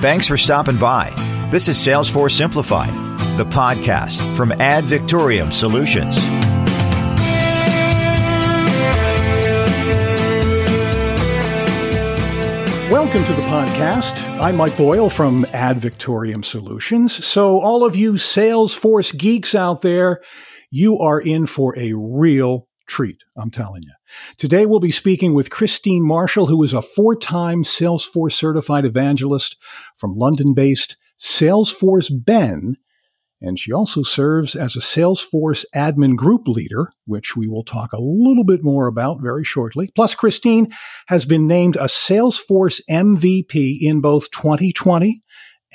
Thanks for stopping by. This is Salesforce Simplified, the podcast from Ad Victorium Solutions. Welcome to the podcast. I'm Mike Boyle from Ad Victorium Solutions. So all of you Salesforce geeks out there, you are in for a real treat, I'm telling you. Today we'll be speaking with Christine Marshall, who is a four-time Salesforce certified evangelist from London-based Salesforce Ben, and she also serves as a Salesforce admin group leader, which we will talk a little bit more about very shortly. Plus, Christine has been named a Salesforce MVP in both 2020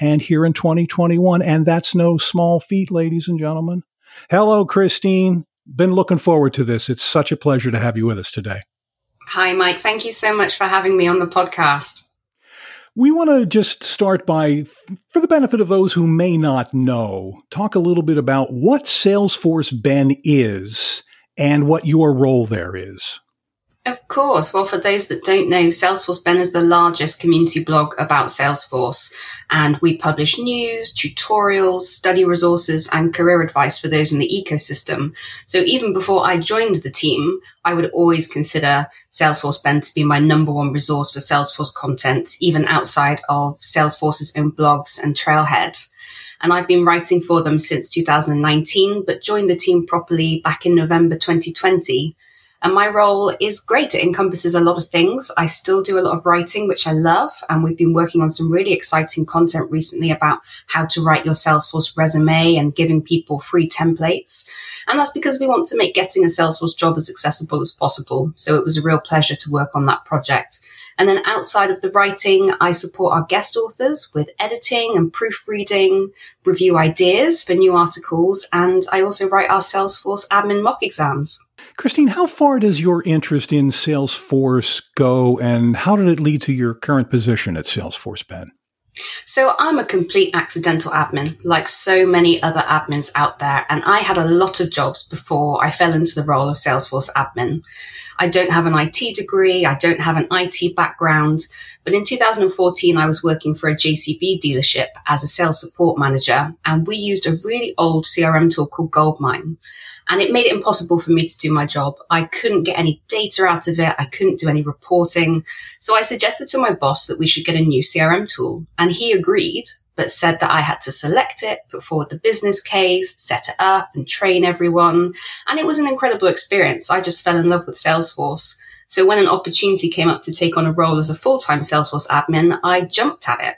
and here in 2021. And that's no small feat, ladies and gentlemen. Hello, Christine. Been looking forward to this. It's such a pleasure to have you with us today. Hi, Mike. Thank you so much for having me on the podcast. We want to just start by, for the benefit of those who may not know, talk a little bit about what Salesforce Ben is and what your role there is. Of course. Well, for those that don't know, Salesforce Ben is the largest community blog about Salesforce, and we publish news, tutorials, study resources, and career advice for those in the ecosystem. So even before I joined the team, I would always consider Salesforce Ben to be my number one resource for Salesforce content, even outside of Salesforce's own blogs and Trailhead. And I've been writing for them since 2019, but joined the team properly back in November 2020. And my role is great. It encompasses a lot of things. I still do a lot of writing, which I love. And we've been working on some really exciting content recently about how to write your Salesforce resume and giving people free templates. And that's because we want to make getting a Salesforce job as accessible as possible. So it was a real pleasure to work on that project. And then outside of the writing, I support our guest authors with editing and proofreading, review ideas for new articles, and I also write our Salesforce admin mock exams. Christine, how far does your interest in Salesforce go, and how did it lead to your current position at Salesforce Ben? So I'm a complete accidental admin, like so many other admins out there, and I had a lot of jobs before I fell into the role of Salesforce admin. I don't have an IT degree, I don't have an IT background, but in 2014 I was working for a JCB dealership as a sales support manager, and we used a really old CRM tool called Goldmine. And it made it impossible for me to do my job. I couldn't get any data out of it. I couldn't do any reporting. So I suggested to my boss that we should get a new CRM tool. And he agreed, but said that I had to select it, put forward the business case, set it up and train everyone. And it was an incredible experience. I just fell in love with Salesforce. So when an opportunity came up to take on a role as a full-time Salesforce admin, I jumped at it.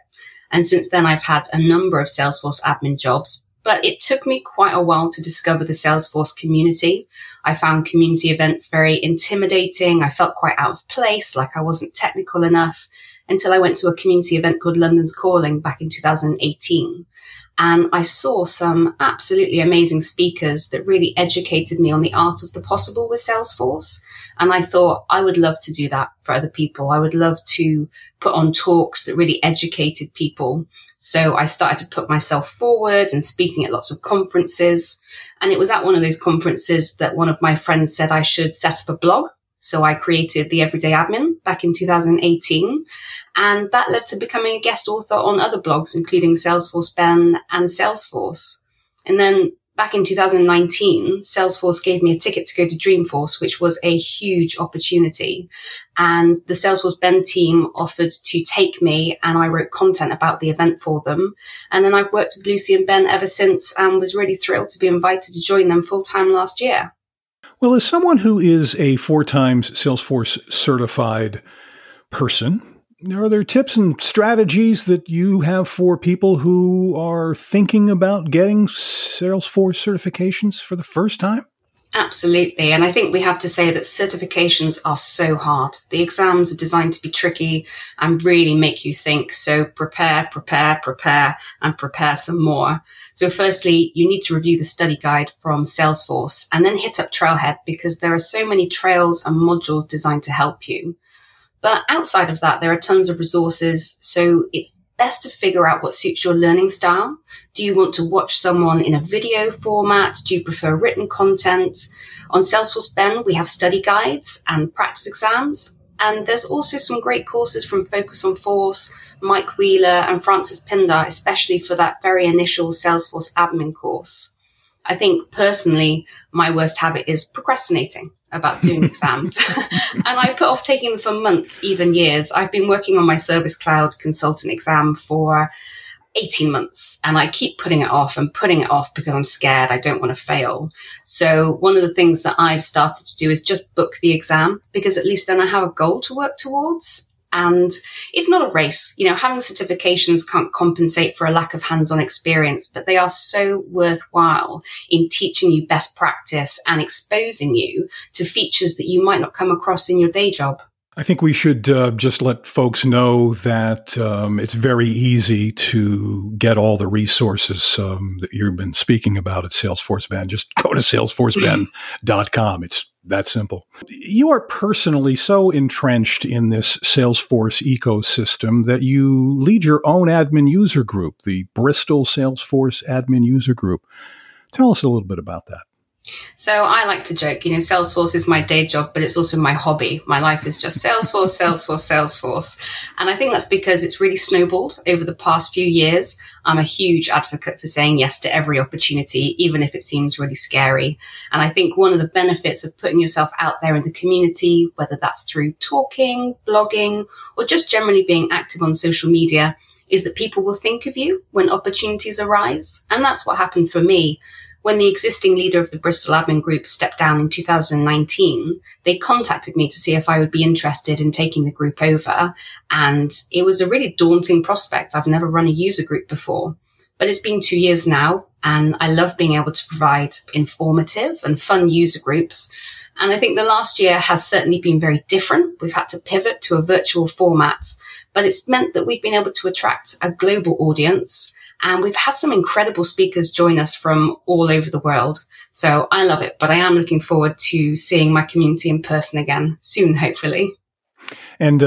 And since then, I've had a number of Salesforce admin jobs. But it took me quite a while to discover the Salesforce community. I found community events very intimidating. I felt quite out of place, like I wasn't technical enough, until I went to a community event called London's Calling back in 2018. And I saw some absolutely amazing speakers that really educated me on the art of the possible with Salesforce. And I thought I would love to do that for other people. I would love to put on talks that really educated people. So I started to put myself forward and speaking at lots of conferences. And it was at one of those conferences that one of my friends said I should set up a blog. So I created the Everyday Admin back in 2018. And that led to becoming a guest author on other blogs, including Salesforce Ben and Salesforce. And then back in 2019, Salesforce gave me a ticket to go to Dreamforce, which was a huge opportunity. And the Salesforce Ben team offered to take me, and I wrote content about the event for them. And then I've worked with Lucy and Ben ever since and was really thrilled to be invited to join them full-time last year. Well, as someone who is a four-time Salesforce certified person, are there tips and strategies that you have for people who are thinking about getting Salesforce certifications for the first time? Absolutely. And I think we have to say that certifications are so hard. The exams are designed to be tricky and really make you think. So prepare, prepare, prepare, and prepare some more. So firstly, you need to review the study guide from Salesforce and then hit up Trailhead because there are so many trails and modules designed to help you. But outside of that, there are tons of resources. So it's best to figure out what suits your learning style. Do you want to watch someone in a video format? Do you prefer written content? On Salesforce Ben, we have study guides and practice exams. And there's also some great courses from Focus on Force, Mike Wheeler and Francis Pinder, especially for that very initial Salesforce admin course. I think personally, my worst habit is procrastinating about doing exams. And I put off taking them for months, even years. I've been working on my Service Cloud consultant exam for 18 months and I keep putting it off because I'm scared. I don't want to fail. So one of the things that I've started to do is just book the exam, because at least then I have a goal to work towards. And it's not a race. You know, having certifications can't compensate for a lack of hands-on experience, but they are so worthwhile in teaching you best practice and exposing you to features that you might not come across in your day job. I think we should just let folks know that it's very easy to get all the resources that you've been speaking about at Salesforce Ben. Just go to salesforceben.com. It's that simple. You are personally so entrenched in this Salesforce ecosystem that you lead your own admin user group, the Bristol Salesforce Admin User Group. Tell us a little bit about that. So I like to joke, you know, Salesforce is my day job, but it's also my hobby. My life is just Salesforce, Salesforce, Salesforce. And I think that's because it's really snowballed over the past few years. I'm a huge advocate for saying yes to every opportunity, even if it seems really scary. And I think one of the benefits of putting yourself out there in the community, whether that's through talking, blogging, or just generally being active on social media, is that people will think of you when opportunities arise. And that's what happened for me. When the existing leader of the Bristol Admin Group stepped down in 2019, they contacted me to see if I would be interested in taking the group over. And it was a really daunting prospect. I've never run a user group before, but it's been 2 years now. And I love being able to provide informative and fun user groups. And I think the last year has certainly been very different. We've had to pivot to a virtual format, but it's meant that we've been able to attract a global audience. And we've had some incredible speakers join us from all over the world. So I love it, but I am looking forward to seeing my community in person again soon, hopefully. And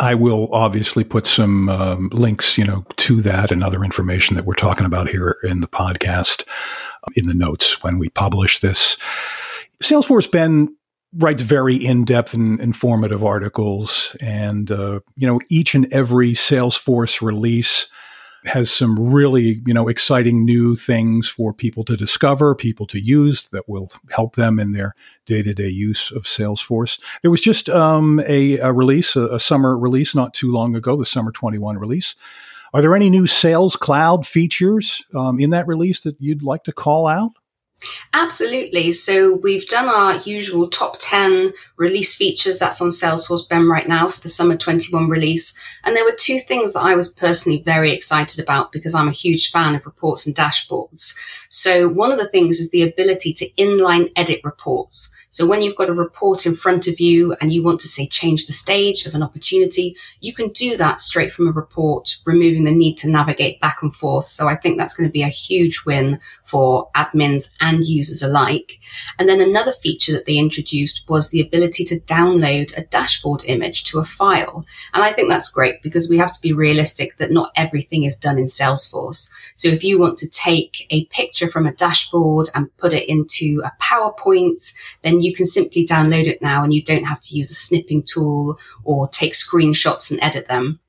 I will obviously put some links, you know, to that and other information that we're talking about here in the podcast in the notes when we publish this. Salesforce Ben writes very in-depth and informative articles. And, you know, each and every Salesforce release has some really, you know, exciting new things for people to discover, people to use that will help them in their day-to-day use of Salesforce. There was just a summer release not too long ago, the Summer 21 release. Are there any new Sales Cloud features in that release that you'd like to call out? Absolutely. So we've done our usual top 10 release features. That's on Salesforce Ben right now for the Summer 21 release. And there were two things that I was personally very excited about because I'm a huge fan of reports and dashboards. So one of the things is the ability to inline edit reports. So when you've got a report in front of you and you want to, say, change the stage of an opportunity, you can do that straight from a report, removing the need to navigate back and forth. So I think that's going to be a huge win for admins and users alike. And then another feature that they introduced was the ability to download a dashboard image to a file. And I think that's great because we have to be realistic that not everything is done in Salesforce. So if you want to take a picture from a dashboard and put it into a PowerPoint, then you can simply download it now and you don't have to use a snipping tool or take screenshots and edit them.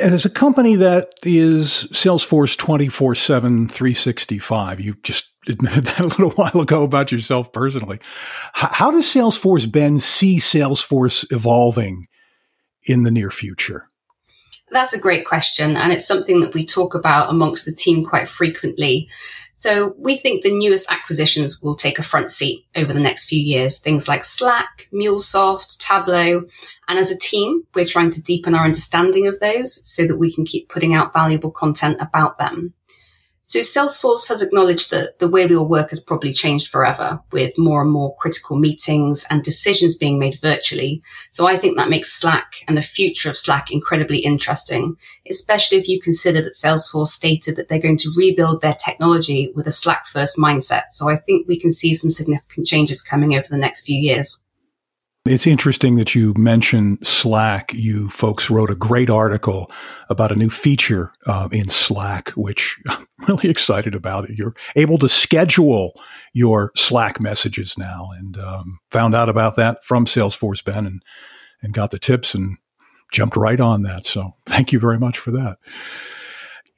As a company that is Salesforce 24/7, 365, you just admitted that a little while ago about yourself personally. How does Salesforce Ben see Salesforce evolving in the near future? That's a great question, and it's something that we talk about amongst the team quite frequently. So we think the newest acquisitions will take a front seat over the next few years, things like Slack, MuleSoft, Tableau. And as a team, we're trying to deepen our understanding of those so that we can keep putting out valuable content about them. So Salesforce has acknowledged that the way we all work has probably changed forever, with more and more critical meetings and decisions being made virtually. So I think that makes Slack and the future of Slack incredibly interesting, especially if you consider that Salesforce stated that they're going to rebuild their technology with a Slack-first mindset. So I think we can see some significant changes coming over the next few years. It's interesting that you mention Slack. You folks wrote a great article about a new feature in Slack, which I'm really excited about. You're able to schedule your Slack messages now, and found out about that from Salesforce Ben and got the tips and jumped right on that. So thank you very much for that.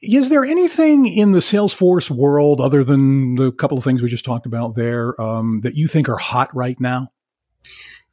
Is there anything in the Salesforce world, other than the couple of things we just talked about there, that you think are hot right now?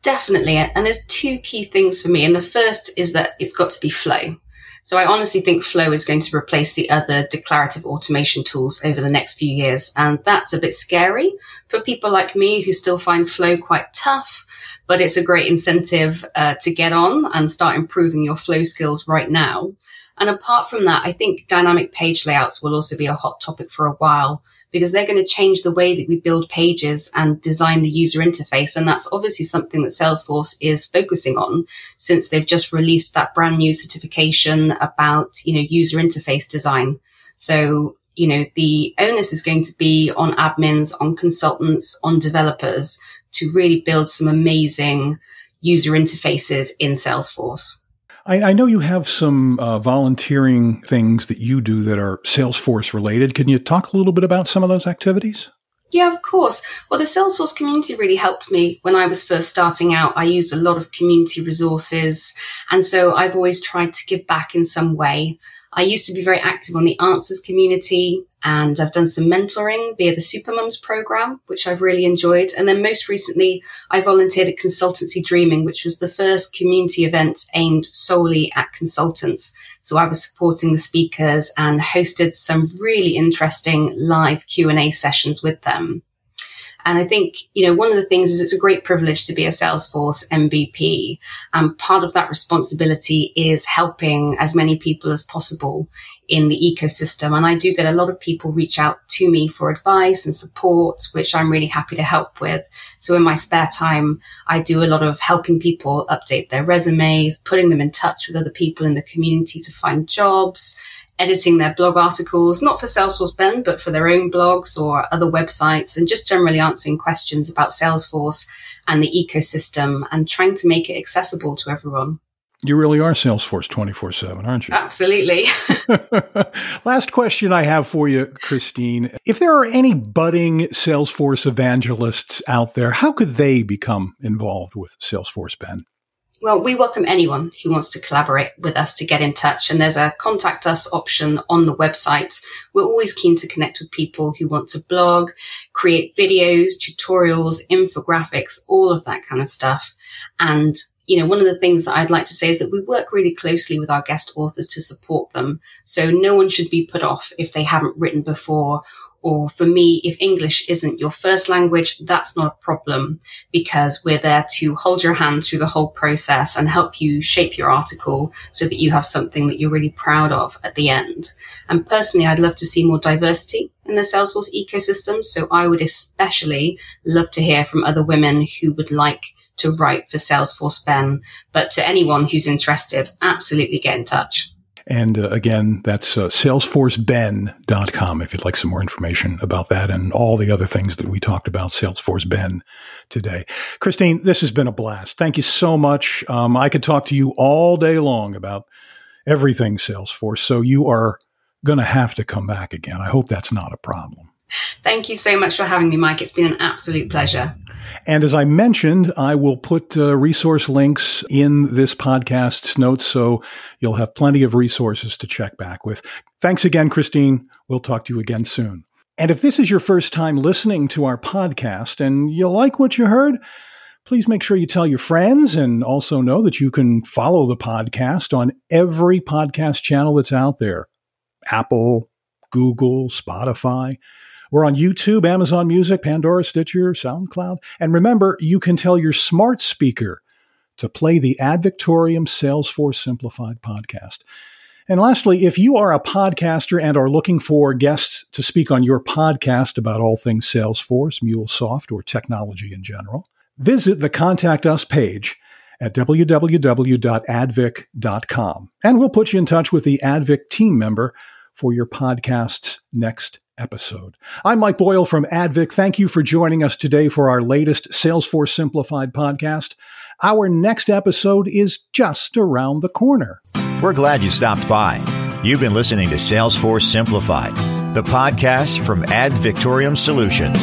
Definitely. And there's two key things for me. And the first is that it's got to be Flow. So I honestly think Flow is going to replace the other declarative automation tools over the next few years. And that's a bit scary for people like me who still find Flow quite tough. But it's a great incentive to get on and start improving your Flow skills right now. And apart from that, I think dynamic page layouts will also be a hot topic for a while, because they're going to change the way that we build pages and design the user interface. And that's obviously something that Salesforce is focusing on, since they've just released that brand new certification about, user interface design. So, the onus is going to be on admins, on consultants, on developers to really build some amazing user interfaces in Salesforce. I know you have some volunteering things that you do that are Salesforce related. Can you talk a little bit about some of those activities? Yeah, of course. Well, the Salesforce community really helped me when I was first starting out. I used a lot of community resources, and so I've always tried to give back in some way. I used to be very active on the Answers community, and I've done some mentoring via the Supermums program, which I've really enjoyed. And then most recently, I volunteered at Consultancy Dreaming, which was the first community event aimed solely at consultants. So I was supporting the speakers and hosted some really interesting live Q&A sessions with them. And I think, one of the things is it's a great privilege to be a Salesforce MVP. And part of that responsibility is helping as many people as possible in the ecosystem. And I do get a lot of people reach out to me for advice and support, which I'm really happy to help with. So in my spare time, I do a lot of helping people update their resumes, putting them in touch with other people in the community to find jobs, editing their blog articles, not for Salesforce Ben, but for their own blogs or other websites, and just generally answering questions about Salesforce and the ecosystem and trying to make it accessible to everyone. You really are Salesforce 24/7, aren't you? Absolutely. Last question I have for you, Christine. If there are any budding Salesforce evangelists out there, how could they become involved with Salesforce Ben? Well, we welcome anyone who wants to collaborate with us to get in touch. And there's a contact us option on the website. We're always keen to connect with people who want to blog, create videos, tutorials, infographics, all of that kind of stuff. And, one of the things that I'd like to say is that we work really closely with our guest authors to support them. So no one should be put off if they haven't written before. Or for me, if English isn't your first language, that's not a problem, because we're there to hold your hand through the whole process and help you shape your article so that you have something that you're really proud of at the end. And personally, I'd love to see more diversity in the Salesforce ecosystem. So I would especially love to hear from other women who would like to write for Salesforce Ben. But to anyone who's interested, absolutely get in touch. And again, that's salesforceben.com if you'd like some more information about that and all the other things that we talked about Salesforce Ben today. Christine, this has been a blast. Thank you so much. I could talk to you all day long about everything Salesforce, so you are going to have to come back again. I hope that's not a problem. Thank you so much for having me, Mike. It's been an absolute pleasure. And as I mentioned, I will put resource links in this podcast's notes, so you'll have plenty of resources to check back with. Thanks again, Christine. We'll talk to you again soon. And if this is your first time listening to our podcast and you like what you heard, please make sure you tell your friends, and also know that you can follow the podcast on every podcast channel that's out there. Apple, Google, Spotify. We're on YouTube, Amazon Music, Pandora, Stitcher, SoundCloud. And remember, you can tell your smart speaker to play the Ad Victorium Salesforce Simplified podcast. And lastly, if you are a podcaster and are looking for guests to speak on your podcast about all things Salesforce, MuleSoft, or technology in general, visit the Contact Us page at www.advic.com. And we'll put you in touch with the AdVic team member for your podcast's next episode. I'm Mike Boyle from AdVic. Thank you for joining us today for our latest Salesforce Simplified podcast. Our next episode is just around the corner. We're glad you stopped by. You've been listening to Salesforce Simplified, the podcast from Ad Victorium Solutions.